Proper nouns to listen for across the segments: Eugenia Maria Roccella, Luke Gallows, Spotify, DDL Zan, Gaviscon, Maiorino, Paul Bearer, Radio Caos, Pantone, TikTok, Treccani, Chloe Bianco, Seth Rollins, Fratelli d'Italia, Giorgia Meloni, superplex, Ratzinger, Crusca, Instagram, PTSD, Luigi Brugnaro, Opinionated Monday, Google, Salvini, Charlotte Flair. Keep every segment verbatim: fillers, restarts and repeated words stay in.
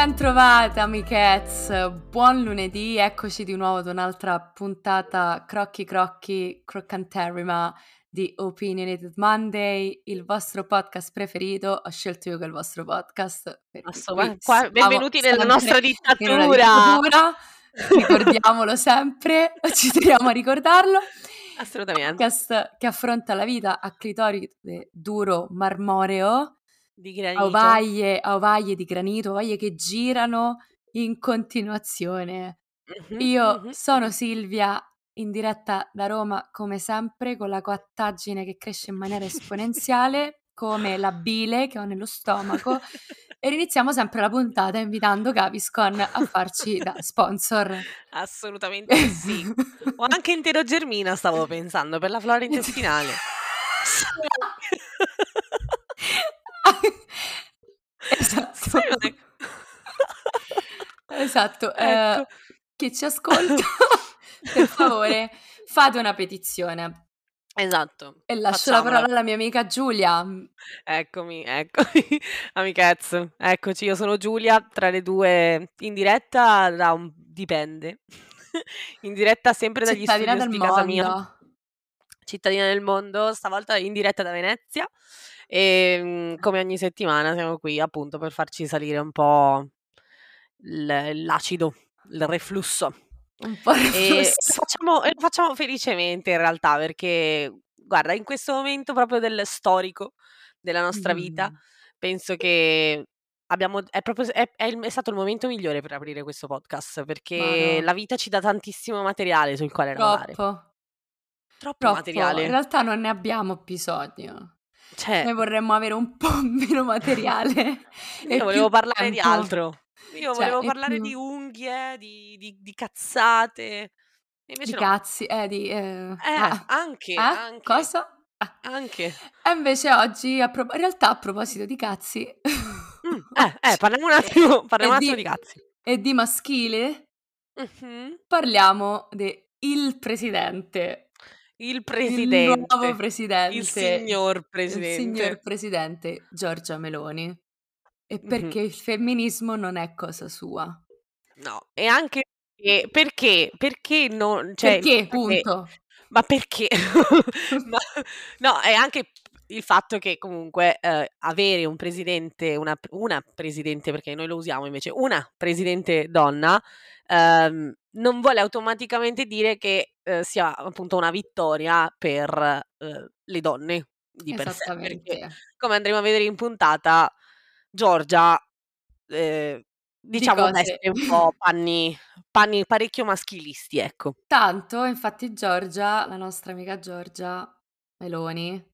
Ben trovata, amichezz, buon lunedì, eccoci di nuovo ad un'altra puntata crocchi crocchi, croccanterrima di Opinionated Monday, il vostro podcast preferito. Ho scelto io che il vostro podcast. Qua, benvenuti nella nostra dittatura. dittatura, ricordiamolo sempre, ci teniamo a ricordarlo. Assolutamente. Podcast che affronta la vita a clitoride duro marmoreo, di granito. A ovaglie, a ovaglie di granito, ovaglie che girano in continuazione. Mm-hmm, Io mm-hmm. sono Silvia, in diretta da Roma, come sempre, con la coattaggine che cresce in maniera esponenziale, come la bile che ho nello stomaco, e iniziamo sempre la puntata invitando Gaviscon a farci da sponsor. Assolutamente sì. O anche intero germina, stavo pensando, per la flora intestinale. Esatto, esatto. Ecco. Eh, che ci ascolta, per favore fate una petizione. Esatto. E lascio Facciamola. la parola alla mia amica Giulia. Eccomi, eccomi, amichezze, eccoci, io sono Giulia, tra le due in diretta da un... dipende in diretta sempre dagli cittadina studios di mondo. Casa mia, cittadina del mondo, stavolta in diretta da Venezia. E come ogni settimana siamo qui appunto per farci salire un po' l'acido, il reflusso. Un po' il reflusso. E facciamo, lo facciamo felicemente in realtà, perché guarda, in questo momento proprio del storico della nostra vita, mm. penso che abbiamo, è, proprio, è, è, è stato il momento migliore per aprire questo podcast, perché no. la vita ci dà tantissimo materiale sul quale Troppo. lavorare. Troppo. Troppo materiale. In realtà non ne abbiamo bisogno. Cioè, noi vorremmo avere un po' meno materiale. Io volevo parlare tempo. di altro. Io cioè, volevo parlare più... di unghie, di, di, di cazzate. Invece di no. cazzi, eh, di... Eh, eh, ah, anche, eh, anche. Cosa? Ah. Anche. E invece oggi, a pro... in realtà, a proposito di cazzi... Mm, eh, eh, parliamo un attimo, parliamo un attimo di, di cazzi. E di maschile, mm-hmm. parliamo del presidente. Il presidente, il nuovo presidente, il signor presidente, il signor presidente Giorgia Meloni. E perché mm-hmm. il femminismo non è cosa sua. No, e anche perché, perché, perché non, cioè, perché, punto. Perché, ma perché? ma, no, è anche il fatto che comunque eh, avere un presidente, una, una presidente, perché noi lo usiamo invece, una presidente donna, ehm, non vuole automaticamente dire che eh, sia appunto una vittoria per eh, le donne di per sé, perché come andremo a vedere in puntata, Giorgia eh, diciamo di veste un po' panni, panni parecchio maschilisti, ecco. Tanto, infatti Giorgia, la nostra amica Giorgia Meloni,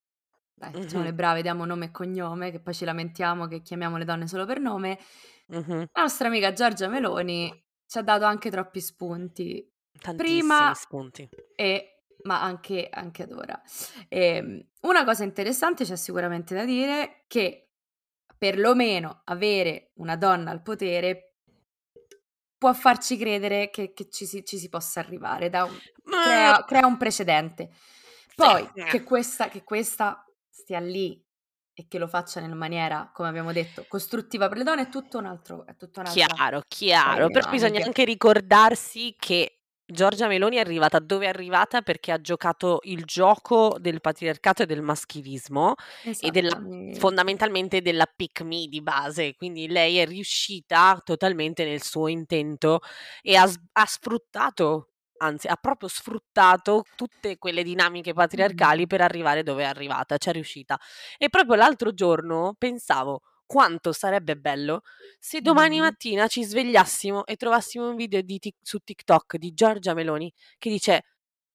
dai, facciamo mm-hmm. le brave, diamo nome e cognome, che poi ci lamentiamo che chiamiamo le donne solo per nome. Mm-hmm. La nostra amica Giorgia Meloni ci ha dato anche troppi spunti. Tantissimi prima spunti. E, ma anche, anche ad ora. E, una cosa interessante c'è sicuramente da dire, che perlomeno avere una donna al potere può farci credere che, che ci, si, ci si possa arrivare, da un, crea, crea un precedente. Poi, sì. che questa... Che questa stia lì e che lo faccia in maniera, come abbiamo detto, costruttiva per le donne, è tutto un altro, è tutto un altro. Chiaro, chiaro, però bisogna anche ricordarsi che Giorgia Meloni è arrivata dove è arrivata perché ha giocato il gioco del patriarcato e del maschilismo e della, fondamentalmente della pick me di base, quindi lei è riuscita totalmente nel suo intento e ha, ha sfruttato anzi ha proprio sfruttato tutte quelle dinamiche patriarcali per arrivare dove è arrivata, c'è riuscita. E proprio l'altro giorno pensavo quanto sarebbe bello se domani mattina ci svegliassimo e trovassimo un video di tic- su TikTok di Giorgia Meloni che dice: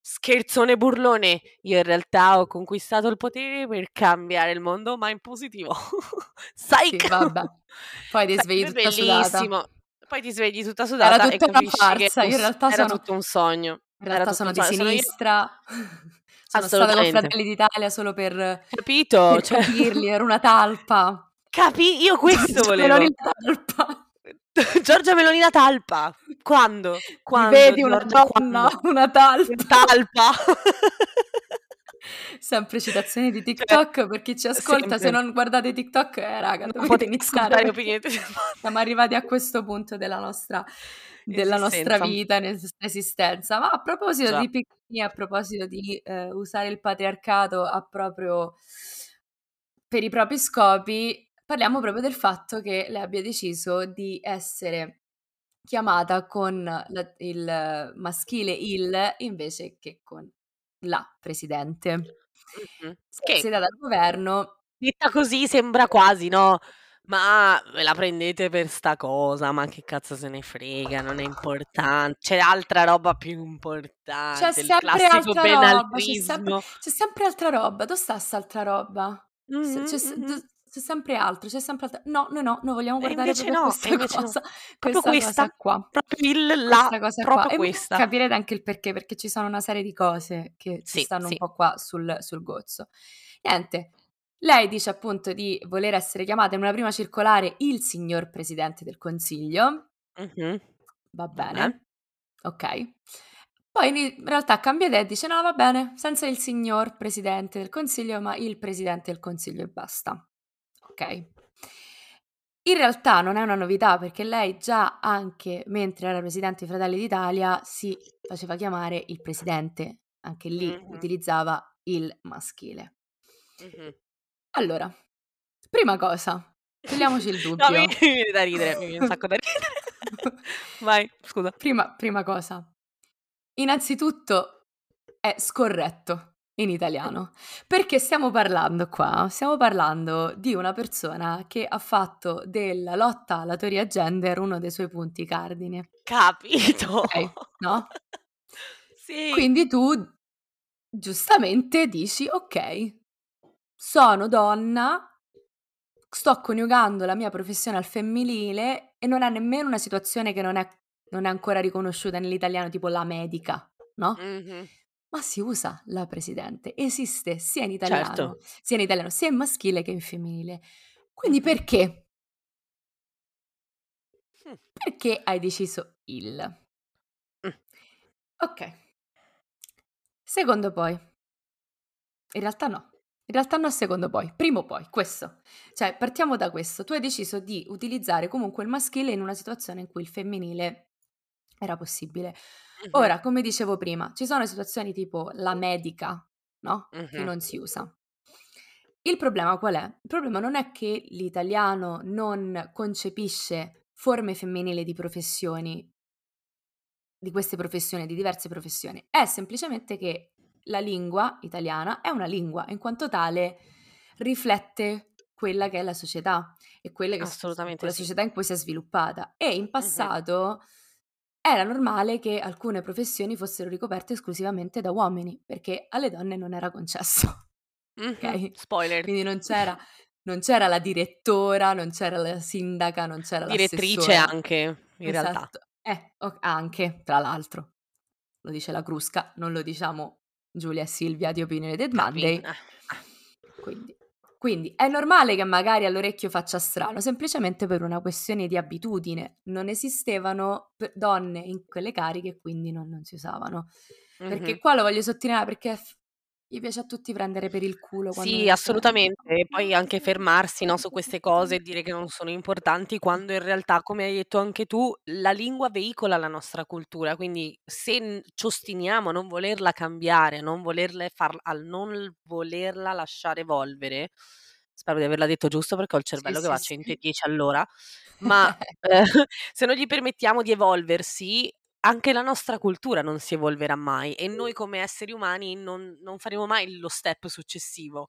scherzone burlone, io in realtà ho conquistato il potere per cambiare il mondo, ma in positivo. Sai sì, vabbè. Poi ti svegli tutta bellissimo. Sudata. Poi ti svegli tutta sudata e capisci farsa. che io in realtà era sono... tutto un sogno. In realtà sono di sogno. sinistra, sono, sono stata con Fratelli d'Italia solo per, Capito, per cioè... capirli, era una talpa. Capì? Io questo Giorgia volevo. Meloni talpa. Giorgia Meloni la talpa. Quando? Quando? Vedi una Giorgia, donna, quando? una talpa. Una talpa. Sempre citazioni di TikTok, cioè, per chi ci ascolta, sempre. Se non guardate TikTok, eh raga, non dovete iniziare. Siamo arrivati a questo punto della nostra, della nostra vita, esistenza. Ma a proposito Già. di piccini, a proposito di eh, usare il patriarcato a proprio per i propri scopi, parliamo proprio del fatto che lei abbia deciso di essere chiamata con la, il maschile il invece che con la presidente. Mm-hmm. Che si è data al governo. Detta così sembra quasi, no? Ma ve la prendete per sta cosa, ma che cazzo se ne frega, non è importante, c'è altra roba più importante, c'è sempre altra roba, c'è sempre, c'è sempre altra roba, dove sta sta altra roba? Mm-hmm. C'è, c'è, c'è sempre altro, c'è sempre altro. No, noi no, noi vogliamo guardare proprio no, questa cosa, no. Proprio questa, questa cosa qua, proprio il la, questa cosa proprio qua. Questa. E capirete anche il perché, perché ci sono una serie di cose che ci sì, stanno sì. un po' qua sul, sul gozzo. Niente, lei dice appunto di voler essere chiamata in una prima circolare il signor Presidente del Consiglio, mm-hmm. va bene, mm-hmm. ok. Poi in realtà cambia idea e dice no, va bene, senza il signor Presidente del Consiglio, ma il Presidente del Consiglio e basta. Ok. In realtà non è una novità, perché lei già anche mentre era presidente dei Fratelli d'Italia si faceva chiamare il presidente, anche lì mm-hmm. utilizzava il maschile. Mm-hmm. Allora, prima cosa, togliamoci il dubbio. No, mi viene da ridere, mi viene un sacco da ridere. Vai, scusa. Prima, prima cosa, innanzitutto è scorretto. In italiano, perché stiamo parlando qua, stiamo parlando di una persona che ha fatto della lotta alla teoria gender uno dei suoi punti cardine. Capito? Okay, no? Sì. Quindi tu giustamente dici, ok, sono donna, sto coniugando la mia professione al femminile e non è nemmeno una situazione che non è, non è ancora riconosciuta nell'italiano, tipo la medica, no? Mm-hmm. Ma si usa la presidente, esiste sia in italiano, certo. sia in italiano, sia in maschile che in femminile. Quindi perché? Mm. Perché hai deciso il? Mm. Ok. Secondo poi. In realtà no. In realtà no secondo poi. Primo poi, questo. Cioè, partiamo da questo. Tu hai deciso di utilizzare comunque il maschile in una situazione in cui il femminile era possibile. Uh-huh. Ora, come dicevo prima, ci sono situazioni tipo la medica, no? Uh-huh. Che non si usa. Il problema qual è? Il problema non è che l'italiano non concepisce forme femminili di professioni, di queste professioni, di diverse professioni. È semplicemente che la lingua italiana è una lingua, in quanto tale riflette quella che è la società e quella che assolutamente la sì. società in cui si è sviluppata. E in passato... Uh-huh. Era normale che alcune professioni fossero ricoperte esclusivamente da uomini, perché alle donne non era concesso. Mm-hmm. Okay? Spoiler. Quindi non c'era, non c'era la direttora, non c'era la sindaca, non c'era la direttrice anche, in esatto. realtà. Eh, okay, anche, tra l'altro. Lo dice la Crusca, non lo diciamo Giulia e Silvia di Opinionated Monday. Quindi, quindi è normale che magari all'orecchio faccia strano, semplicemente per una questione di abitudine. Non esistevano donne in quelle cariche, quindi non, non si usavano. Mm-hmm. Perché qua lo voglio sottolineare, perché f- gli piace a tutti prendere per il culo. Sì, assolutamente. E poi anche fermarsi, no, su queste cose e dire che non sono importanti, quando in realtà, come hai detto anche tu, la lingua veicola la nostra cultura. Quindi se ci ostiniamo a non volerla cambiare, non volerla far, al non volerla lasciare evolvere, spero di averla detto giusto perché ho il cervello sì, che sì, va a centodieci sì. all'ora, ma eh, se non gli permettiamo di evolversi, anche la nostra cultura non si evolverà mai e noi come esseri umani non, non faremo mai lo step successivo.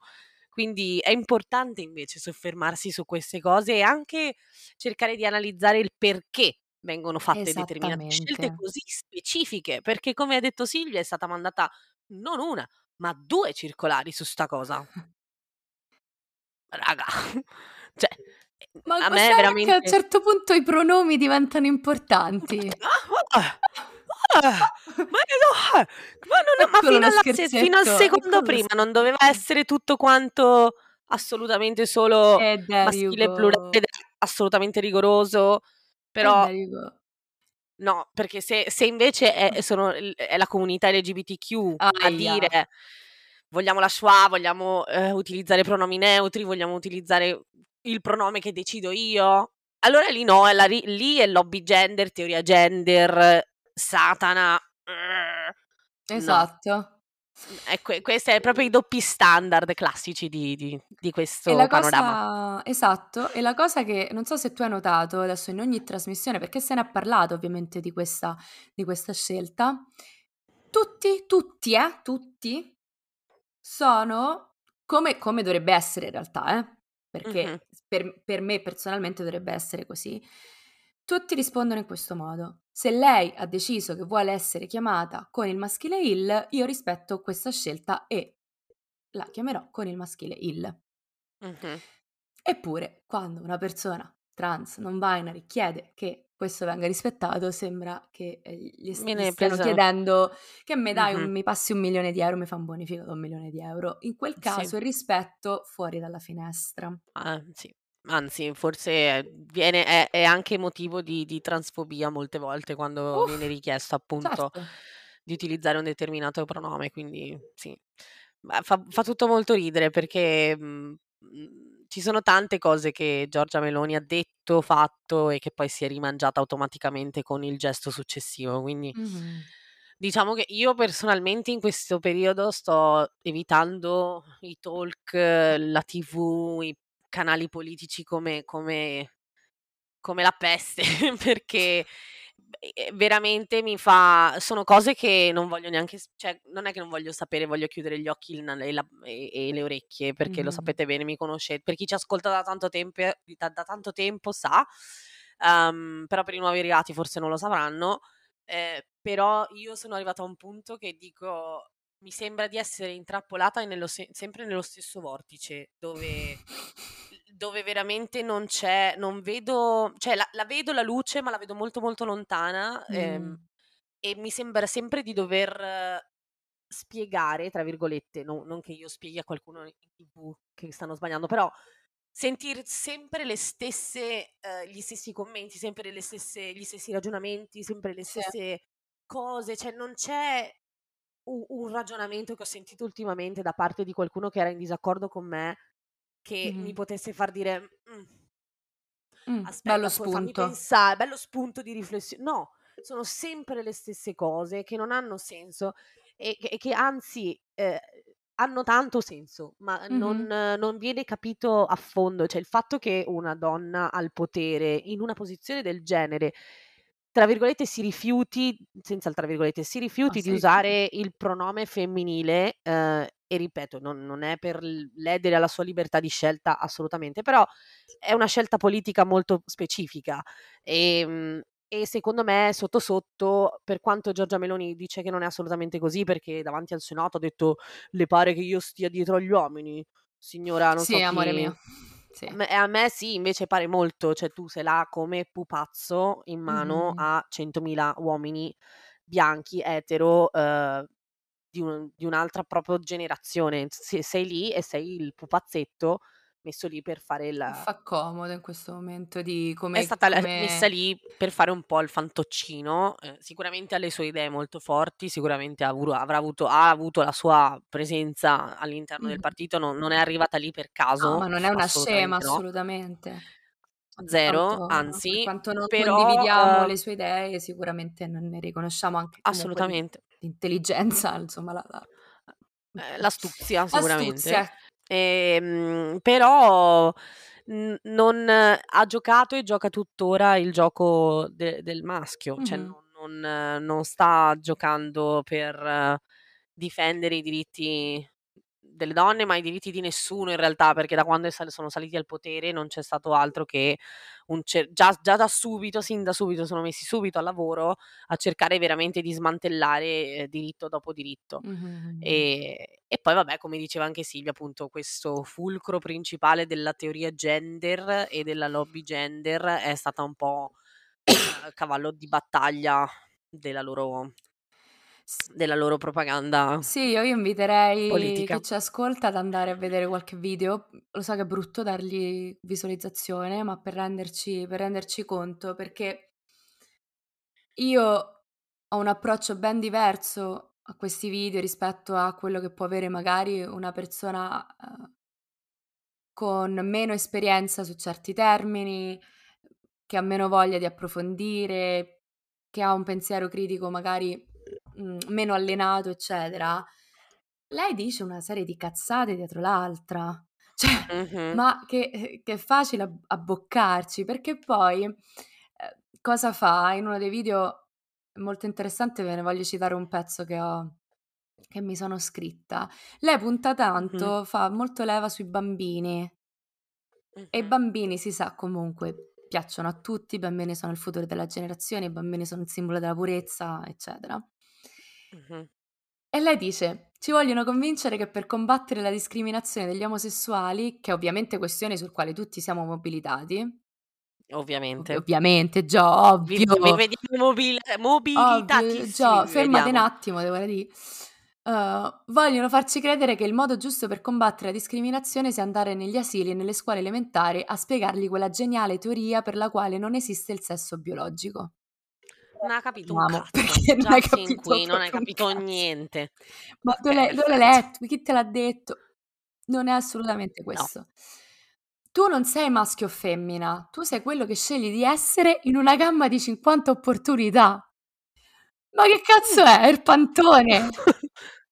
Quindi è importante invece soffermarsi su queste cose e anche cercare di analizzare il perché vengono fatte determinate scelte così specifiche, perché come ha detto Silvia è stata mandata non una ma due circolari su sta cosa. Raga, cioè... Ma a me veramente... che a un certo punto i pronomi diventano importanti. Ma fino, alla se- fino al secondo Eccolo prima non doveva essere tutto quanto assolutamente solo eh, maschile plurale, assolutamente rigoroso, però eh, no, perché se, se invece è, sono, è la comunità L G B T Q ah, a yeah. dire vogliamo la schwa, vogliamo eh, utilizzare pronomi neutri, vogliamo utilizzare il pronome che decido io. Allora lì no, è la, lì è lobby gender, teoria gender, Satana. Esatto. No. Ecco, questi sono proprio i doppi standard classici di, di, di questo e la panorama. Cosa, esatto, e la cosa che non so se tu hai notato adesso in ogni trasmissione, perché se ne ha parlato ovviamente di questa, di questa scelta, tutti, tutti, eh, tutti sono come, come dovrebbe essere in realtà, eh, perché mm-hmm. per, per me personalmente dovrebbe essere così, tutti rispondono in questo modo. Se lei ha deciso che vuole essere chiamata con il maschile il, io rispetto questa scelta e la chiamerò con il maschile il. Uh-huh. Eppure, quando una persona trans non binary chiede che questo venga rispettato, sembra che gli stiano preso. chiedendo che mi dai uh-huh. un, mi passi un milione di euro, mi fa un bonifico da un milione di euro. In quel caso sì. il rispetto fuori dalla finestra. Ah, sì. Anzi, forse viene, è, è anche motivo di, di transfobia molte volte quando Uff, viene richiesto appunto certo. di utilizzare un determinato pronome, quindi sì, fa, fa tutto molto ridere perché mh, ci sono tante cose che Giorgia Meloni ha detto, fatto e che poi si è rimangiata automaticamente con il gesto successivo, quindi mm-hmm. diciamo che io personalmente in questo periodo sto evitando i talk, la tivù, i canali politici come, come, come la peste, perché veramente mi fa, sono cose che non voglio neanche, cioè non è che non voglio sapere, voglio chiudere gli occhi e, la, e, e le orecchie, perché mm. lo sapete bene, mi conoscete, per chi ci ascolta da tanto tempo, da, da tanto tempo sa, um, però per i nuovi arrivati forse non lo sapranno, eh, però io sono arrivata a un punto che dico, mi sembra di essere intrappolata nello, sempre nello stesso vortice, dove dove veramente non c'è, non vedo, cioè la, la vedo la luce, ma la vedo molto molto lontana mm. ehm, e mi sembra sempre di dover spiegare, tra virgolette, no, non che io spieghi a qualcuno in tivù che stanno sbagliando, però sentire sempre le stesse, eh, gli stessi commenti, sempre le stesse, gli stessi ragionamenti, sempre le stesse sì. cose, cioè non c'è un, un ragionamento che ho sentito ultimamente da parte di qualcuno che era in disaccordo con me, che mm. mi potesse far dire mm, mm, aspetta, bello spunto. fammi pensare, bello spunto di riflessione. No, sono sempre le stesse cose che non hanno senso e, e che anzi eh, hanno tanto senso, ma mm-hmm. non, non viene capito a fondo. Cioè il fatto che una donna al potere in una posizione del genere, tra virgolette, si rifiuti, senza il tra virgolette, si rifiuti ah, di sì. usare il pronome femminile, eh, e ripeto, non, non è per ledere alla sua libertà di scelta assolutamente, però è una scelta politica molto specifica e, e secondo me sotto sotto, per quanto Giorgia Meloni dice che non è assolutamente così, perché davanti al Senato ha detto le pare che io stia dietro agli uomini, signora, non sì, so chi... amore mio. Sì. A me sì, invece pare molto, cioè tu se l'ha come pupazzo in mano mm. a centomila uomini bianchi, etero, eh, di, un, di un'altra proprio generazione, se, sei lì e sei il pupazzetto messo lì per fare il... La... Fa comodo in questo momento di come... È stata come... messa lì per fare un po' il fantoccino, eh, sicuramente ha le sue idee molto forti, sicuramente avrà, avrà avuto, ha avuto la sua presenza all'interno del partito, non, non è arrivata lì per caso. No, ma non è una scema, no. assolutamente. Zero, quanto, anzi. Per quanto non però, condividiamo uh, le sue idee, sicuramente non ne riconosciamo anche assolutamente l'intelligenza, insomma, la... la... Eh, l'astuzia, sicuramente. L'astuzia. Eh, però n- non ha giocato e gioca tuttora il gioco de- del maschio, mm-hmm. cioè non, non, non sta giocando per difendere i diritti delle donne, ma i diritti di nessuno in realtà, perché da quando sal- sono saliti al potere non c'è stato altro che un cer- già, già da subito, sin da subito sono messi subito al lavoro a cercare veramente di smantellare eh, diritto dopo diritto mm-hmm. e, e poi vabbè, come diceva anche Silvia, appunto questo fulcro principale della teoria gender e della lobby gender è stata un po' il cavallo di battaglia della loro... della loro propaganda. Sì, io inviterei politica. Chi ci ascolta ad andare a vedere qualche video, lo so che è brutto dargli visualizzazione, ma per renderci, per renderci conto, perché io ho un approccio ben diverso a questi video rispetto a quello che può avere magari una persona eh, con meno esperienza su certi termini, che ha meno voglia di approfondire, che ha un pensiero critico magari mh, meno allenato, eccetera. Lei dice una serie di cazzate dietro l'altra, cioè, mm-hmm. ma che, che è facile abboccarci, perché poi eh, cosa fa? In uno dei video molto interessante, ve ne voglio citare un pezzo che ho, che mi sono scritta, lei punta tanto, mm-hmm. fa molto leva sui bambini, mm-hmm. e i bambini, si sa, comunque piacciono a tutti, i bambini sono il futuro della generazione, i bambini sono il simbolo della purezza, eccetera. Mm-hmm. E lei dice: ci vogliono convincere che per combattere la discriminazione degli omosessuali, che è ovviamente questione sul quale tutti siamo mobilitati. Ovviamente. Ov- ovviamente, già, ovvio. Vi, vi vediamo mobil- mobilitatissimi. Già, fermate un attimo, devo dire. Uh, vogliono farci credere che il modo giusto per combattere la discriminazione sia andare negli asili e nelle scuole elementari a spiegargli quella geniale teoria per la quale non esiste il sesso biologico. Non ha capito un cazzo, perché non hai capito, qui, non hai capito niente. Ma dove l'hai, dove l'hai letto? Chi te l'ha detto? Non è assolutamente questo. No. Tu non sei maschio o femmina, tu sei quello che scegli di essere in una gamma di cinquanta opportunità. Ma che cazzo è? Il pantone?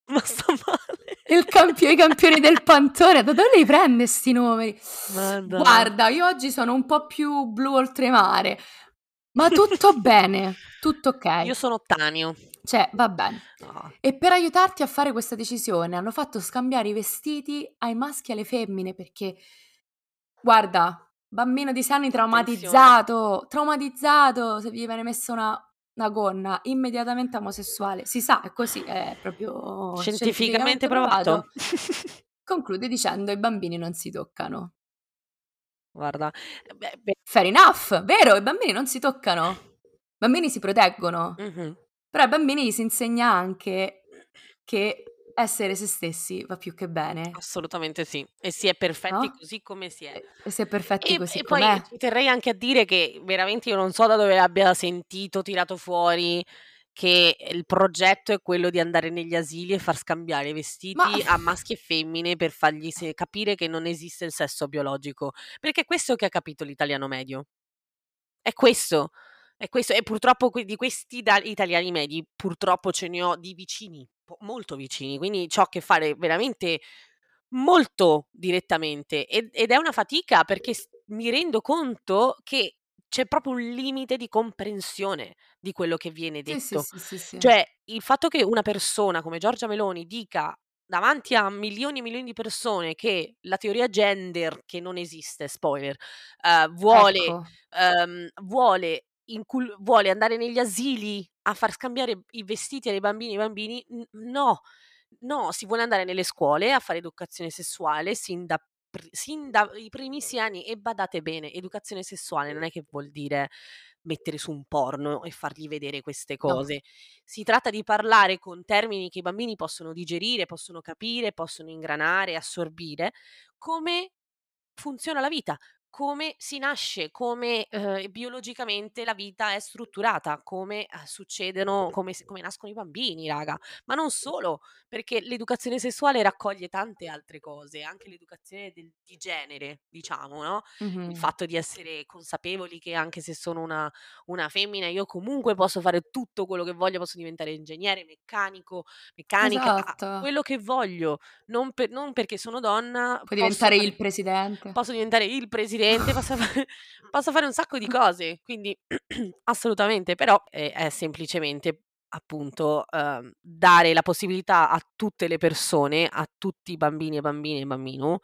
Ma sto male. Il campione, i campioni del pantone, da dove li prende sti numeri? Madonna. Guarda, io oggi sono un po' più blu oltremare. Ma tutto bene, tutto ok. Io sono Tanio. Cioè, va bene. No. E per aiutarti a fare questa decisione hanno fatto scambiare i vestiti ai maschi e alle femmine, perché, guarda, bambino di sei anni traumatizzato, traumatizzato, se gli viene messa una, una gonna, immediatamente omosessuale. Si sa, è così, è proprio scientificamente, scientificamente provato. provato. Conclude dicendo: i bambini non si toccano. Guarda, beh, beh. Fair enough, vero? I bambini non si toccano, i bambini si proteggono, mm-hmm. però ai bambini gli si insegna anche che essere se stessi va più che bene. Assolutamente sì, e si è perfetti, no? Così come si è, e si è perfetti e, così e com'è. Poi ci terrei anche a dire che veramente io non so da dove abbia sentito tirato fuori che il progetto è quello di andare negli asili e far scambiare vestiti Ma... a maschi e femmine per fargli se- capire che non esiste il sesso biologico, perché è questo che ha capito l'italiano medio, è questo, è questo. E purtroppo que- di questi da- italiani medi purtroppo ce ne ho di vicini, po- molto vicini, quindi ciò che fare veramente molto direttamente ed-, ed è una fatica, perché mi rendo conto che c'è proprio un limite di comprensione di quello che viene detto. Sì, sì, sì, sì, sì. Cioè, il fatto che una persona come Giorgia Meloni dica davanti a milioni e milioni di persone che la teoria gender, che non esiste, spoiler, uh, vuole, ecco. um, vuole, incul- vuole andare negli asili a far scambiare i vestiti ai bambini e ai bambini, no, no, si vuole andare nelle scuole a fare educazione sessuale sin da sin dai primissimi anni. E badate bene, educazione sessuale non è che vuol dire mettere su un porno e fargli vedere queste cose, no. Si tratta di parlare con termini che i bambini possono digerire, possono capire, possono ingranare, assorbire, come funziona la vita, come si nasce, come eh, biologicamente la vita è strutturata, come eh, succedono, come, come nascono i bambini, raga. Ma non solo, perché l'educazione sessuale raccoglie tante altre cose, anche l'educazione del, di genere, diciamo, no? Mm-hmm. Il fatto di essere consapevoli che anche se sono una, una femmina, io comunque posso fare tutto quello che voglio, posso diventare ingegnere, meccanico, meccanica, esatto. Quello che voglio, non, per, non perché sono donna. Puoi diventare fare, il presidente. Posso diventare il presidente. Posso fare, posso fare un sacco di cose, quindi assolutamente, però è, è semplicemente appunto eh, dare la possibilità a tutte le persone, a tutti i bambini e bambine e bambino,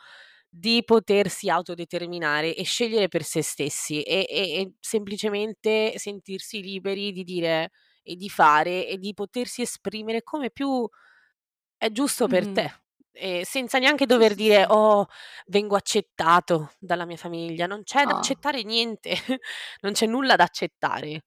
di potersi autodeterminare e scegliere per se stessi e, e, e semplicemente sentirsi liberi di dire e di fare e di potersi esprimere come più è giusto per mm. te. Eh, senza neanche dover dire oh vengo accettato dalla mia famiglia, non c'è da oh. accettare niente, non c'è nulla da accettare,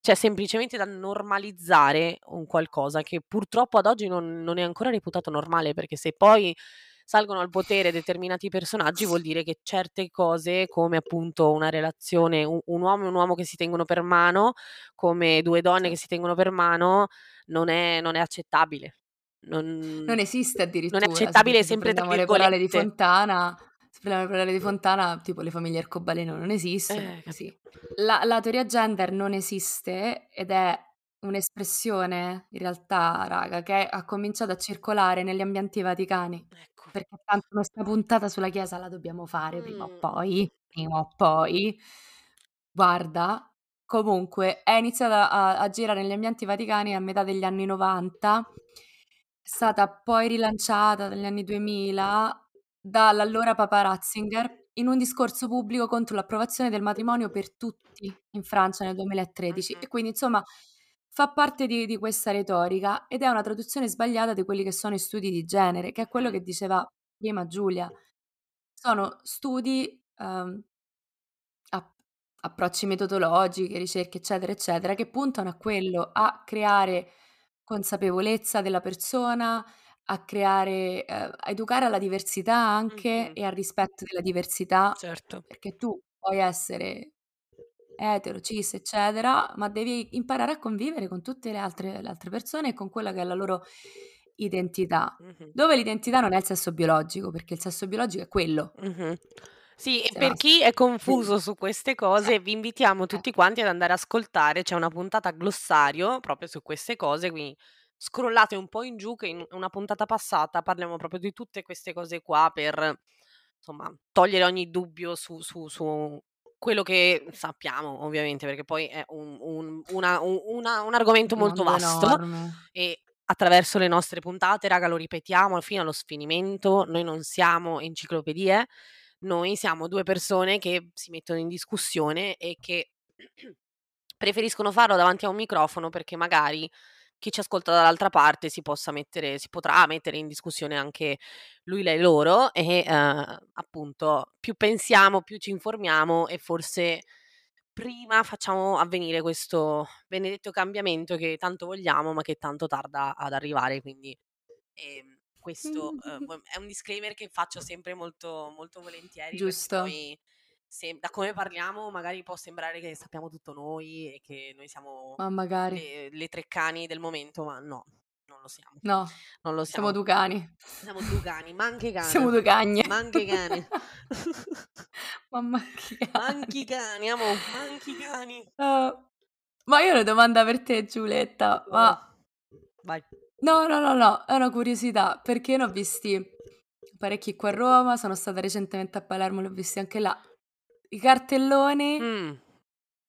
c'è semplicemente da normalizzare un qualcosa che purtroppo ad oggi non, non è ancora reputato normale, perché se poi salgono al potere determinati personaggi vuol dire che certe cose, come appunto una relazione, un, un uomo e un uomo che si tengono per mano, come due donne che si tengono per mano, non è, non è accettabile. non, non esiste addirittura. Non è accettabile, se, se sempre tra le parole di Fontana, se prendiamo le parole di Fontana, tipo le famiglie arcobaleno non esiste. Eh, sì. la, la teoria gender non esiste ed è un'espressione, in realtà, raga, che ha cominciato a circolare negli ambienti vaticani. Ecco. Perché tanto questa puntata sulla Chiesa la dobbiamo fare mm. prima o poi, prima o poi. Guarda, comunque è iniziata a, a girare negli ambienti vaticani a metà degli anni novanta, è stata poi rilanciata negli anni duemila dall'allora Papa Ratzinger in un discorso pubblico contro l'approvazione del matrimonio per tutti in Francia nel duemilatredici. Mm-hmm. E quindi, insomma, fa parte di, di questa retorica ed è una traduzione sbagliata di quelli che sono i studi di genere, che è quello che diceva prima Giulia. Sono studi, um, app- approcci metodologiche, ricerche, eccetera, eccetera, che puntano a quello, a creare consapevolezza della persona, a creare, eh, a educare alla diversità anche mm-hmm. e al rispetto della diversità. Certo. Perché tu puoi essere etero, cis, eccetera, ma devi imparare a convivere con tutte le altre, le altre persone e con quella che è la loro identità, mm-hmm. dove l'identità non è il sesso biologico, perché il sesso biologico è quello. Mm-hmm. Sì, e per no. chi è confuso su queste cose, vi invitiamo tutti quanti ad andare ad ascoltare, c'è una puntata glossario proprio su queste cose, quindi scrollate un po' in giù che in una puntata passata parliamo proprio di tutte queste cose qua per, insomma, togliere ogni dubbio su... su, su quello che sappiamo, ovviamente, perché poi è un, un, una, un, una, un argomento molto vasto enorme. E attraverso le nostre puntate, raga, lo ripetiamo fino allo sfinimento, noi non siamo enciclopedie, noi siamo due persone che si mettono in discussione e che preferiscono farlo davanti a un microfono, perché magari chi ci ascolta dall'altra parte si possa mettere, si potrà mettere in discussione anche lui, lei, loro, e eh, appunto più pensiamo, più ci informiamo e forse prima facciamo avvenire questo benedetto cambiamento che tanto vogliamo ma che tanto tarda ad arrivare, quindi eh, questo eh, è un disclaimer che faccio sempre molto, molto volentieri. Giusto. Se, da come parliamo magari può sembrare che sappiamo tutto noi e che noi siamo ma magari. Le, le treccani del momento, ma no, non lo siamo. No, non lo siamo. Siamo due cani. Siamo due cani, ma anche cani. Siamo due cagne. Ma anche cani. Mamma che manchi cani, amo, manchi cani. Uh, ma io ho una domanda per te, Giulietta. Ma... Vai. No, no, no, no, è una curiosità, perché ne ho visti parecchi qua a Roma, sono stata recentemente a Palermo, li ho visti anche là. I cartelloni mm.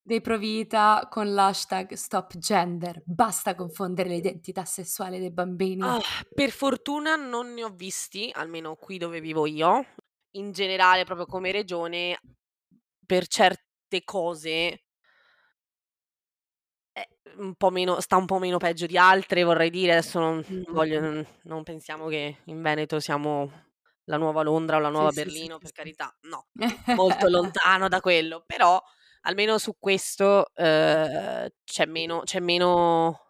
dei Provita con l'hashtag Stop Gender, basta confondere l'identità sessuale dei bambini. Oh, per fortuna non ne ho visti, almeno qui dove vivo io. In generale, proprio come regione, per certe cose è un po' meno, sta un po' meno peggio di altre, vorrei dire. Adesso non, mm. voglio, non, non pensiamo che in Veneto siamo... la nuova Londra o la nuova sì, Berlino, sì, sì, per carità, no, molto lontano da quello, però almeno su questo eh, c'è meno c'è meno,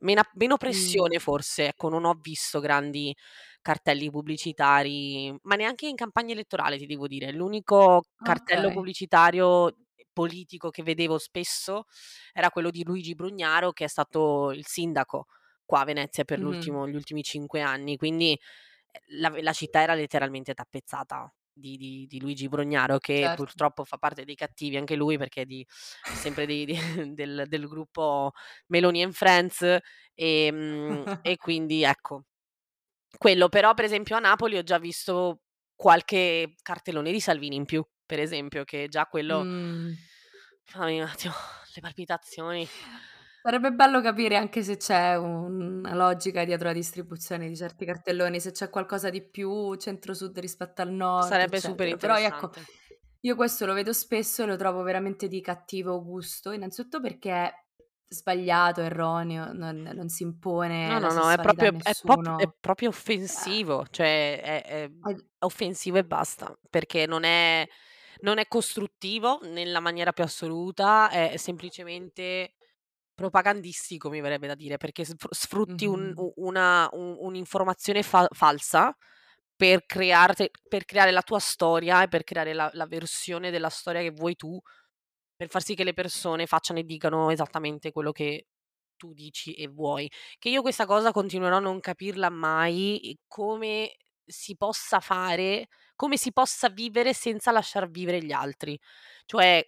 meno, meno pressione mm. forse, ecco, non ho visto grandi cartelli pubblicitari, ma neanche in campagna elettorale, ti devo dire, l'unico cartello okay. pubblicitario politico che vedevo spesso era quello di Luigi Brugnaro, che è stato il sindaco qua a Venezia per mm. l'ultimo, gli ultimi cinque anni, quindi La, la città era letteralmente tappezzata di, di, di Luigi Brugnaro, che certo. purtroppo fa parte dei cattivi anche lui, perché è di, sempre di, di, del, del gruppo Meloni and Friends e, e quindi ecco quello. Però per esempio a Napoli ho già visto qualche cartellone di Salvini in più, per esempio, che già quello mm. fammi un attimo le palpitazioni. Sarebbe bello capire anche se c'è una logica dietro la distribuzione di certi cartelloni, se c'è qualcosa di più centro-sud rispetto al nord. Sarebbe eccetera. Super interessante. Però ecco, io questo lo vedo spesso e lo trovo veramente di cattivo gusto, innanzitutto perché è sbagliato, erroneo, non, non si impone. No, no, no, è proprio, è, pop, è proprio offensivo, cioè è, è offensivo e basta, perché non è, non è costruttivo nella maniera più assoluta, è semplicemente... propagandistico, mi verrebbe da dire, perché sfrutti mm-hmm. un, una, un, un'informazione fa- falsa per, crearte, per creare la tua storia e per creare la, la versione della storia che vuoi tu, per far sì che le persone facciano e dicano esattamente quello che tu dici e vuoi. Che io questa cosa continuerò a non capirla mai, come si possa fare, come si possa vivere senza lasciar vivere gli altri. Cioè,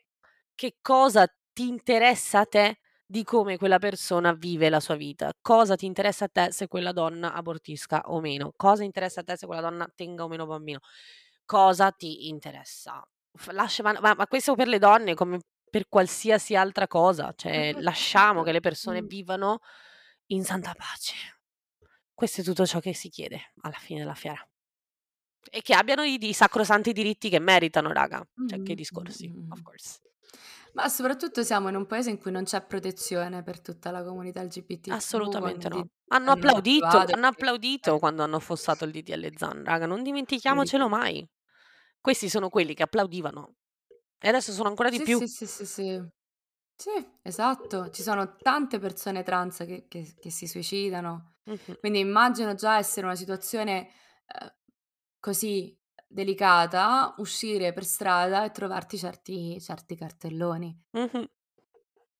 che cosa ti interessa a te di come quella persona vive la sua vita? Cosa ti interessa a te se quella donna abortisca o meno? Cosa interessa a te se quella donna tenga o meno bambino? Cosa ti interessa? Lascia, ma, ma questo per le donne come per qualsiasi altra cosa, cioè lasciamo che le persone vivano in santa pace. Questo è tutto ciò che si chiede alla fine della fiera. E che abbiano i, i sacrosanti diritti che meritano, raga. Cioè, che discorsi, of course. Ma soprattutto siamo in un paese in cui non c'è protezione per tutta la comunità L G B T. Assolutamente no. Hanno applaudito, hanno applaudito quando hanno affossato il D D L Zan, raga. Non dimentichiamocelo mai. Questi sono quelli che applaudivano. E adesso sono ancora di sì, più. Sì, sì, sì, sì. Sì, esatto. Ci sono tante persone trans che, che, che si suicidano. Mm-hmm. Quindi immagino già essere una situazione eh, così delicata, uscire per strada e trovarti certi, certi cartelloni. Mm-hmm.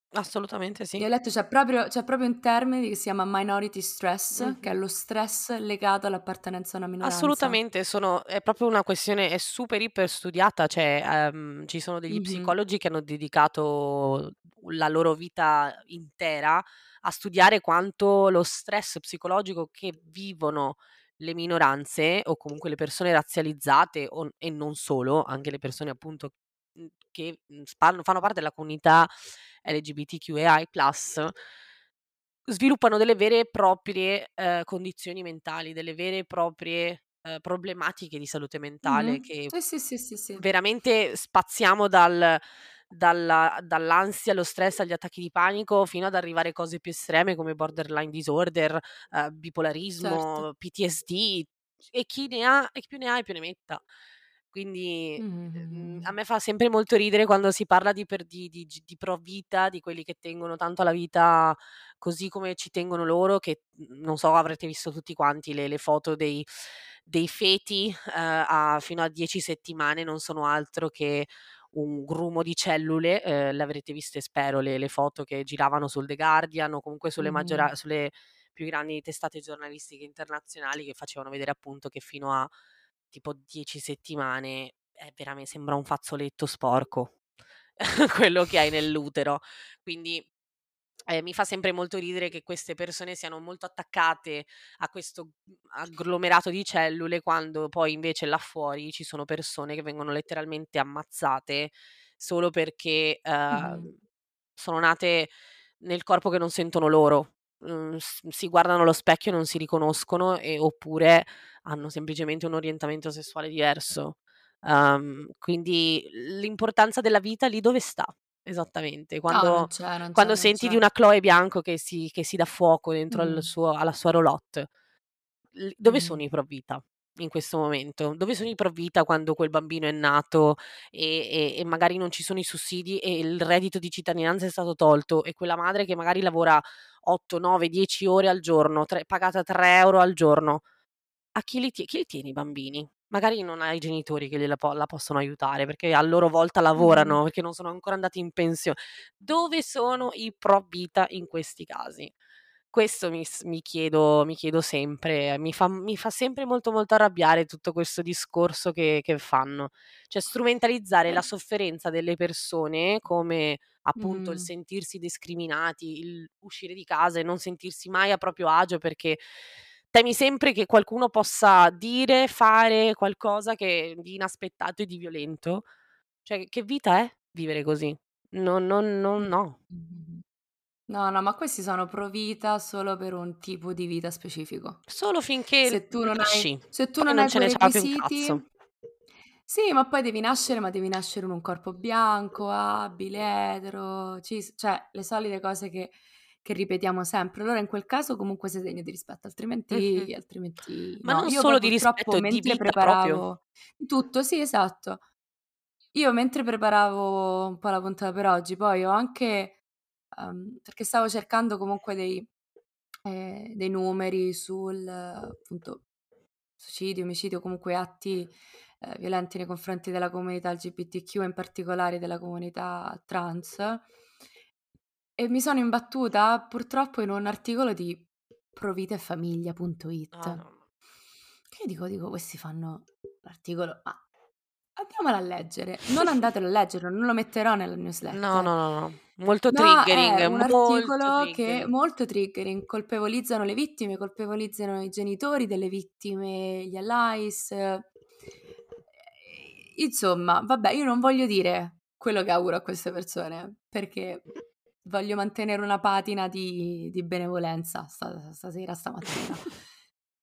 Assolutamente sì. Io ho letto, c'è proprio, c'è proprio un termine che si chiama minority stress, mm-hmm. che è lo stress legato all'appartenenza a una minoranza. Assolutamente, sono, è proprio una questione, è super iper studiata, cioè um, ci sono degli mm-hmm. psicologi che hanno dedicato la loro vita intera a studiare quanto lo stress psicologico che vivono le minoranze o comunque le persone razzializzate o, e non solo, anche le persone appunto che fanno parte della comunità L G B T Q I A plus, sviluppano delle vere e proprie eh, condizioni mentali, delle vere e proprie eh, problematiche di salute mentale, mm-hmm. che sì, sì, sì, sì. veramente spaziamo dal, dalla, dall'ansia, allo stress, agli attacchi di panico, fino ad arrivare a cose più estreme come borderline disorder, eh, bipolarismo, certo. P T S D, e chi ne ha e chi più ne ha e più ne metta. Quindi mm-hmm. a me fa sempre molto ridere quando si parla di, per, di, di, di pro vita, di quelli che tengono tanto alla vita così come ci tengono loro, che non so, avrete visto tutti quanti le, le foto dei, dei feti eh, a, fino a dieci settimane, non sono altro che un grumo di cellule, eh, l'avrete viste spero le, le foto che giravano sul The Guardian o comunque sulle, mm-hmm. maggiora- sulle più grandi testate giornalistiche internazionali, che facevano vedere appunto che fino a tipo dieci settimane è veramente, sembra un fazzoletto sporco quello che hai nell'utero. Quindi eh, mi fa sempre molto ridere che queste persone siano molto attaccate a questo agglomerato di cellule, quando poi invece là fuori ci sono persone che vengono letteralmente ammazzate solo perché eh, mm. sono nate nel corpo che non sentono loro. Si guardano allo specchio e non si riconoscono, e, oppure hanno semplicemente un orientamento sessuale diverso. Um, quindi l'importanza della vita lì dove sta? Esattamente. Quando, no, non c'è, non quando c'è, senti di una Chloe Bianco che si, che si dà fuoco dentro mm. al suo, alla sua roulotte, dove mm. sono i pro vita in questo momento? Dove sono i pro vita quando quel bambino è nato e, e, e magari non ci sono i sussidi e il reddito di cittadinanza è stato tolto, e quella madre che magari lavora otto, nove, dieci ore al giorno, tre, pagata tre euro al giorno. A chi li, chi li tiene i bambini? Magari non hai i genitori che gliela, la possono aiutare, perché a loro volta lavorano, perché non sono ancora andati in pensione. Dove sono i pro vita in questi casi? Questo mi, mi, chiedo, mi chiedo sempre, mi fa, mi fa sempre molto molto arrabbiare tutto questo discorso che, che fanno, cioè strumentalizzare la sofferenza delle persone come appunto mm. il sentirsi discriminati, il uscire di casa e non sentirsi mai a proprio agio, perché temi sempre che qualcuno possa dire, fare qualcosa che di inaspettato e di violento. Cioè, che vita è vivere così? No, no, no, no. No, no, ma questi sono pro vita solo per un tipo di vita specifico. Solo finché se tu non nasci, hai, se tu non, non hai ce ne sarà più un cazzo. Sì, ma poi devi nascere, ma devi nascere in un corpo bianco, abile, etero, cis, cioè le solite cose che, che ripetiamo sempre. Allora in quel caso comunque sei degno di rispetto, altrimenti, mm-hmm. altrimenti ma no. non Io solo poi, di rispetto, mentre di vita preparavo proprio. Tutto, sì, esatto. Io mentre preparavo un po' la puntata per oggi, poi ho anche Um, perché stavo cercando comunque dei, eh, dei numeri sul appunto suicidio, omicidio, comunque atti eh, violenti nei confronti della comunità L G B T Q, in particolare della comunità trans, E mi sono imbattuta purtroppo in un articolo di provita e famiglia punto it. Ah, no. Che io dico, dico, questi fanno l'articolo, ma andiamola a leggere. Non andatelo a leggere, non lo metterò nella newsletter. No, no, no, no. Molto no, triggering. È un molto articolo triggering. Che molto triggering, colpevolizzano le vittime, colpevolizzano i genitori delle vittime, gli allies. Insomma, vabbè, io non voglio dire quello che auguro a queste persone, perché voglio mantenere una patina di, di benevolenza stasera, stamattina.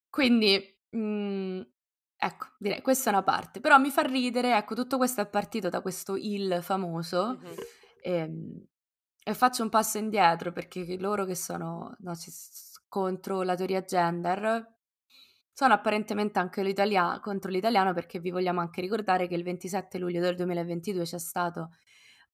Quindi, mh, ecco, direi, questa è una parte. Però mi fa ridere, ecco, tutto questo è partito da questo il famoso. Mm-hmm. E, e faccio un passo indietro, perché loro che sono no, contro la teoria gender sono apparentemente anche l'italiano, contro l'italiano, perché vi vogliamo anche ricordare che il ventisette luglio del duemilaventidue c'è stato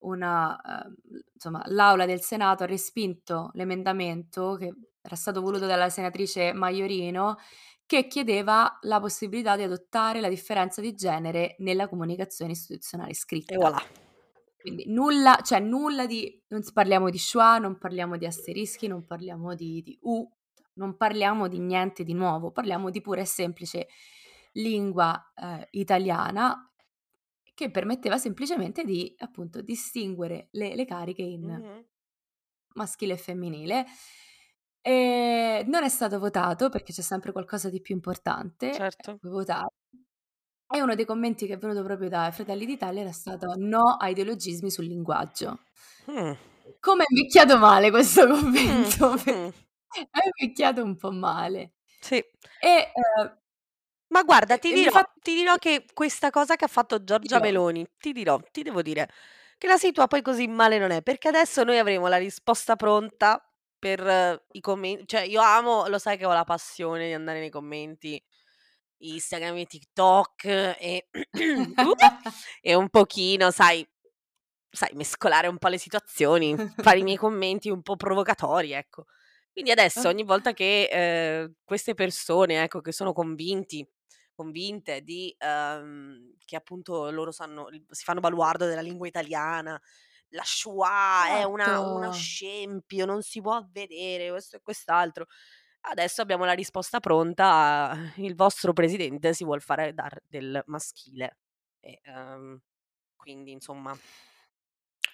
una eh, insomma l'aula del Senato ha respinto l'emendamento che era stato voluto dalla senatrice Maiorino, che chiedeva la possibilità di adottare la differenza di genere nella comunicazione istituzionale scritta. E voilà. Quindi nulla, cioè nulla di, non parliamo di schwa, non parliamo di asterischi, non parliamo di, di u, non parliamo di niente di nuovo, parliamo di pura e semplice lingua eh, italiana, che permetteva semplicemente di, appunto, distinguere le, le cariche in mm-hmm. maschile e femminile. E non è stato votato, perché c'è sempre qualcosa di più importante. Certo. Votato. E uno dei commenti che è venuto proprio da Fratelli d'Italia era stato no a ideologismi sul linguaggio. Mm. Come è invecchiato male questo commento? Mm. È invecchiato un po' male. Sì. E, eh, Ma guarda, ti dirò, fa... ti dirò che questa cosa che ha fatto Giorgia Meloni, ti dirò, ti devo dire, che la situa poi così male non è, perché adesso noi avremo la risposta pronta per uh, i commenti. Cioè, io amo, lo sai che ho la passione di andare nei commenti Instagram e TikTok e, e un pochino, sai, sai, mescolare un po' le situazioni, fare i miei commenti un po' provocatori, ecco. Quindi adesso ogni volta che eh, queste persone, ecco, che sono convinti, convinte di, um, che appunto loro sanno, si fanno baluardo della lingua italiana, la schwa è una, uno scempio, non si può vedere, questo e quest'altro. Adesso abbiamo la risposta pronta, il vostro presidente si vuol fare dar del maschile. E, um, quindi, insomma...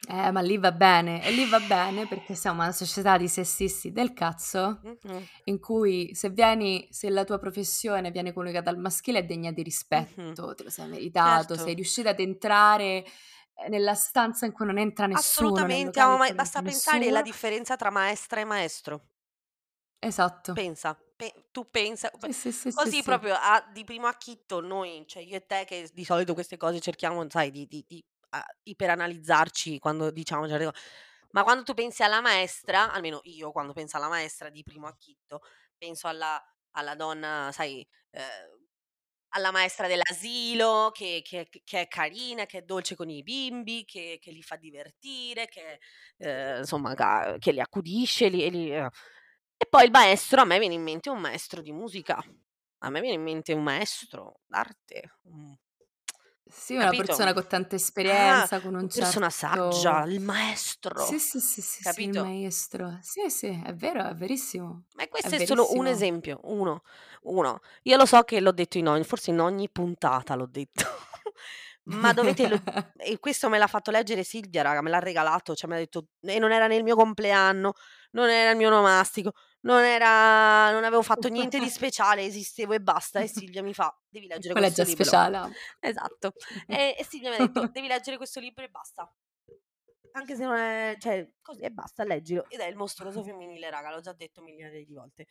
Eh, ma lì va bene, e lì va bene perché siamo una società di sessisti del cazzo, mm-hmm. in cui se vieni, se la tua professione viene coniugata al maschile è degna di rispetto, mm-hmm. te lo sei meritato, certo. sei riuscita ad entrare nella stanza in cui non entra nessuno. Assolutamente, ma ma basta pensare nessuno. La differenza tra maestra e maestro. Esatto. Pensa, pe- tu pensa sì, sì, sì, così sì, proprio sì. A, di primo acchitto noi, cioè io e te che di solito queste cose cerchiamo, sai, di, di, di a, iperanalizzarci quando diciamo certe cose. Ma quando tu pensi alla maestra, almeno io quando penso alla maestra di primo acchitto, penso alla, alla donna, sai, eh, alla maestra dell'asilo che, che, che è carina, che è dolce con i bimbi, che, che li fa divertire, che eh, insomma che, che li accudisce, li... li eh. E poi il maestro, a me viene in mente un maestro di musica, a me viene in mente un maestro d'arte. Sì, capito? Una persona con tanta esperienza, ah, con un certo... Una persona saggia, il maestro. Sì, sì, sì, sì, capito? Sì, il maestro. Sì, sì, è vero, è verissimo. Ma questo è, è solo un esempio, uno, uno. Io lo so che l'ho detto in ogni, forse in ogni puntata l'ho detto. Ma dovete lo... e questo me l'ha fatto leggere Silvia, raga, me l'ha regalato, cioè mi ha detto e non era nel mio compleanno, non era il mio nomastico, non era non avevo fatto niente di speciale, esistevo e basta, e Silvia mi fa devi leggere quella questo libro. Quella è già speciale. Esatto. E, e Silvia mi ha detto devi leggere questo libro e basta. Anche se non è, cioè, così e basta, leggilo. Ed è Il mostruoso femminile, raga, l'ho già detto miliardi di volte.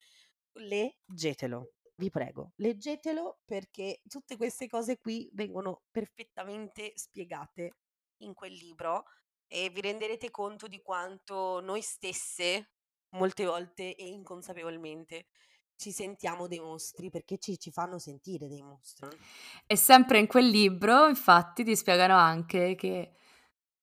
Leggetelo. Vi prego, leggetelo, perché tutte queste cose qui vengono perfettamente spiegate in quel libro e vi renderete conto di quanto noi stesse, molte volte e inconsapevolmente, ci sentiamo dei mostri, perché ci, ci fanno sentire dei mostri. E sempre in quel libro, infatti, ti spiegano anche che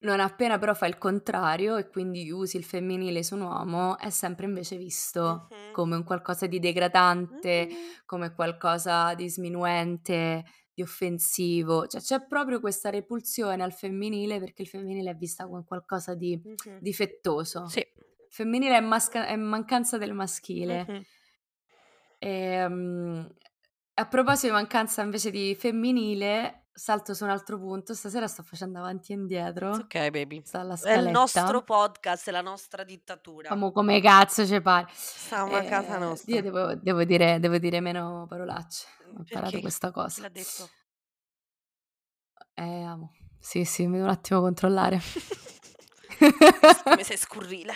non appena però fa il contrario e quindi usi il femminile su un uomo, è sempre invece visto mm-hmm. come un qualcosa di degradante, mm-hmm. come qualcosa di sminuente, di offensivo. Cioè c'è proprio questa repulsione al femminile, perché il femminile è visto come qualcosa di mm-hmm. difettoso. Sì. femminile è, masca- è mancanza del maschile. Mm-hmm. E, um, a proposito di mancanza invece di femminile, salto su un altro punto. Stasera sto facendo avanti e indietro. It's ok, baby. Sto alla scaletta. È il nostro podcast, è la nostra dittatura. Come, come cazzo ci pare. Siamo a casa nostra. Io devo, devo, dire, devo dire meno parolacce. Ho imparato questa cosa. L'ha detto. Eh, amo. Sì, sì, mi devo un attimo controllare. Come sei scurrile.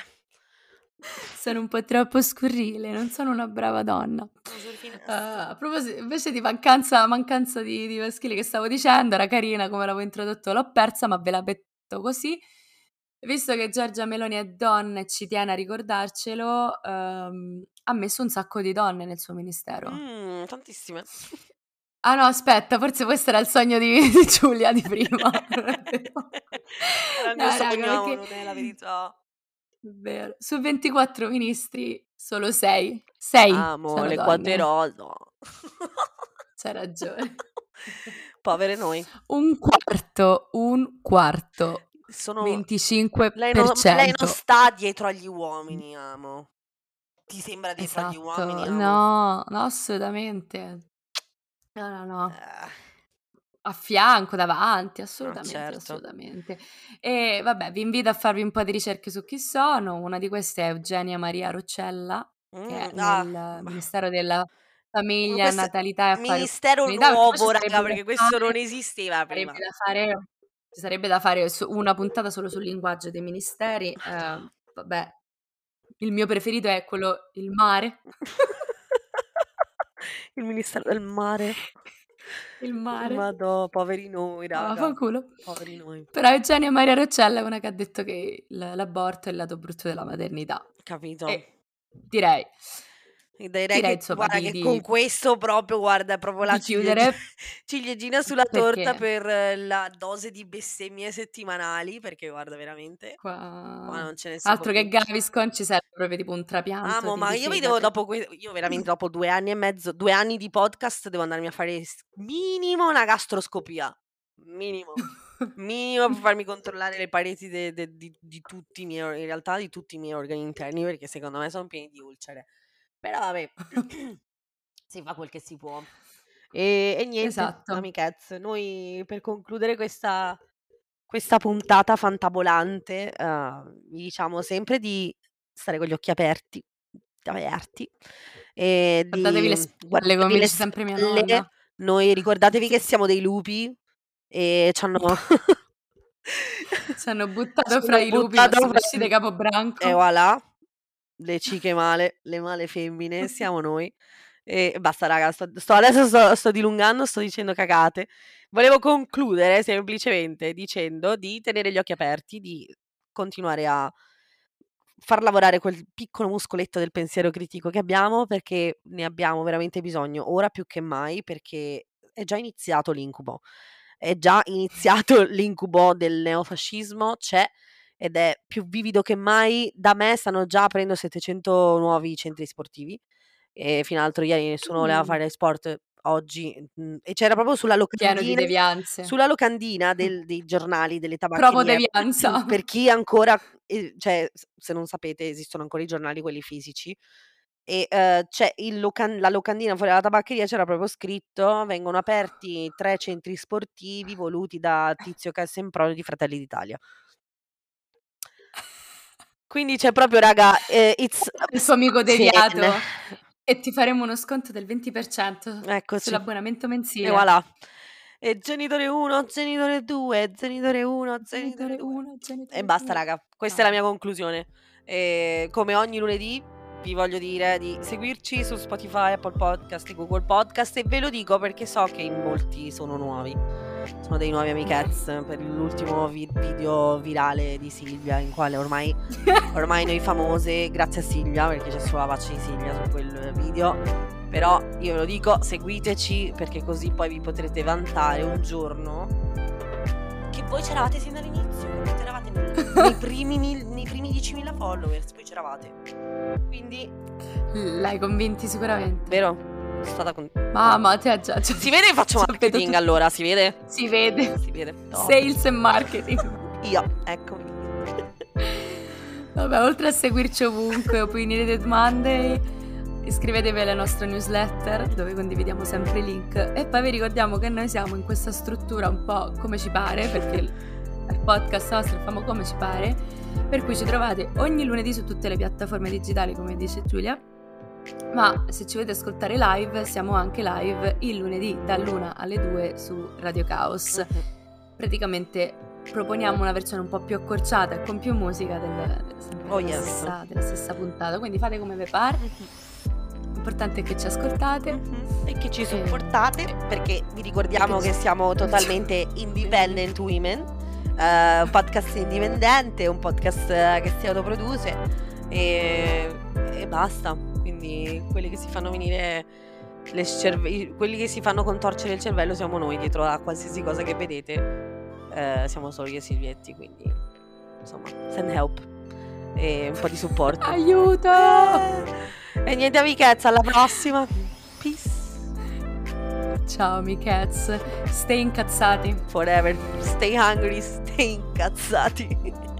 Sono un po' troppo scurrile, non sono una brava donna. Uh, a proposito, invece di mancanza, mancanza di, di maschili che stavo dicendo, era carina come l'avevo introdotto, l'ho persa, ma ve la metto così. Visto che Giorgia Meloni è donna e ci tiene a ricordarcelo, um, ha messo un sacco di donne nel suo ministero. Mm, tantissime. Ah no, aspetta, forse questo era il sogno di, di Giulia di prima. Era il mio no, sogno, perché... non è la verità. Vero. Su ventiquattro ministri solo sei. sei Amore, quando ero no. C'hai ragione. Povere noi. Un quarto, un quarto. Sono venticinque per cento. Lei non, lei non sta dietro agli uomini, amo. Ti sembra dietro esatto. agli uomini? Amo. No, no, assolutamente. No, no, no. Eh. A fianco, davanti, assolutamente, ah, certo. assolutamente. E vabbè, vi invito a farvi un po' di ricerche su chi sono. Una di queste è Eugenia Maria Roccella, mm, che è ah, nel Ministero della Famiglia, Natalità e Affari Sociali. Ministero nuovo, raga, perché questo non esisteva prima. Sarebbe da fare, ci sarebbe da fare una puntata solo sul linguaggio dei ministeri. Eh, vabbè, il mio preferito è quello, il mare. Il Ministero del Mare. Il mare. Madò, poveri noi, raga. Ah, fa culo. Poveri noi. Però Eugenia Maria Roccella è una che ha detto che l'aborto è il lato brutto della maternità. Capito? E direi. E direi, direi che, insomma, guarda, di, che con questo proprio, guarda, proprio la ciliegina, ciliegina sulla perché? torta per la dose di bestemmie settimanali, perché guarda, veramente qua, qua non ce ne sono. Altro che Gaviscon, ci serve proprio tipo un trapianto. Amo, ma io mi devo dopo que- io veramente dopo due anni e mezzo, due anni di podcast devo andarmi a fare minimo una gastroscopia, minimo. Minimo per farmi controllare le pareti de- de- di-, di tutti i miei, in realtà di tutti i miei organi interni, perché secondo me sono pieni di ulcere. Però vabbè, si fa quel che si può. E, e niente, esatto. Amichezze, noi per concludere questa, questa puntata fantabolante, uh, vi diciamo sempre di stare con gli occhi aperti, aperti e di, guardatevi le spalle, come dice sempre mia nonna. Noi ricordatevi che siamo dei lupi e ci hanno... ci hanno buttato ci fra hanno i lupi, fra... di Capobranco. E voilà. Le ciche male, le male femmine siamo noi. E basta, raga, sto, sto, adesso sto, sto dilungando, sto dicendo cagate. Volevo concludere semplicemente dicendo di tenere gli occhi aperti, di continuare a far lavorare quel piccolo muscoletto del pensiero critico che abbiamo, perché ne abbiamo veramente bisogno ora più che mai, perché è già iniziato l'incubo, è già iniziato l'incubo del neofascismo, c'è, ed è più vivido che mai. Da me stanno già aprendo settecento nuovi centri sportivi, e fino all'altro ieri nessuno voleva fare sport, oggi e c'era proprio sulla locandina, sulla locandina del, dei giornali, delle tabacchiere, per chi ancora, cioè, se non sapete, esistono ancora i giornali quelli fisici, e uh, c'è il locan- la locandina fuori dalla tabaccheria, c'era proprio scritto: vengono aperti tre centri sportivi voluti da Tizio Casempronio di Fratelli d'Italia. Quindi c'è proprio, raga, eh, it's... il suo amico deviato. C'è. E ti faremo uno sconto del venti per cento, eccoci, sull'abbonamento mensile. E voilà. E genitore uno, genitore due, genitore uno, genitore uno, genitore. E basta, raga. Questa no. è la mia conclusione. E come ogni lunedì vi voglio dire di seguirci su Spotify, Apple Podcast, Google Podcast, e ve lo dico perché so che in molti sono nuovi. Sono dei nuovi amichezz per l'ultimo vi- video virale di Silvia, in quale ormai, ormai noi famose, grazie a Silvia, perché c'è solo la faccia di Silvia su quel video. Però io ve lo dico, seguiteci, perché così poi vi potrete vantare un giorno che voi c'eravate sin dall'inizio, c'eravate nei, nei primi, mil, nei primi diecimila followers, poi c'eravate. Quindi l'hai convinti sicuramente. Vero? Stata con... Mamma, te ha già, già si vede che faccio marketing, allora si vede? Si vede, si vede. No. Sales e marketing. Io, eccomi. Vabbè, oltre a seguirci ovunque, Opinionated Monday, iscrivetevi alla nostra newsletter dove condividiamo sempre i link, e poi vi ricordiamo che noi siamo in questa struttura un po' come ci pare, perché il podcast nostro facciamo come ci pare, per cui ci trovate ogni lunedì su tutte le piattaforme digitali, come dice Giulia, ma se ci volete ascoltare live siamo anche live il lunedì dall'una alle due su Radio Caos. Praticamente proponiamo una versione un po' più accorciata e con più musica del, della, oh, yes. stessa, della stessa puntata, quindi fate come vi pare. L'importante è che ci ascoltate mm-hmm. e che ci supportate, e... perché vi ricordiamo che, che ci... siamo totalmente independent women, uh, un podcast indipendente, un podcast che si autoproduce e, e basta, quindi quelli che si fanno venire le cerve... quelli che si fanno contorcere il cervello siamo noi, dietro a qualsiasi cosa che vedete. Uh, siamo solo io e Silvietti, quindi insomma send help e un po' di supporto, aiuto. E niente, amichezza, alla prossima, peace, ciao amichezza, stay incazzati forever, stay hungry, stay incazzati.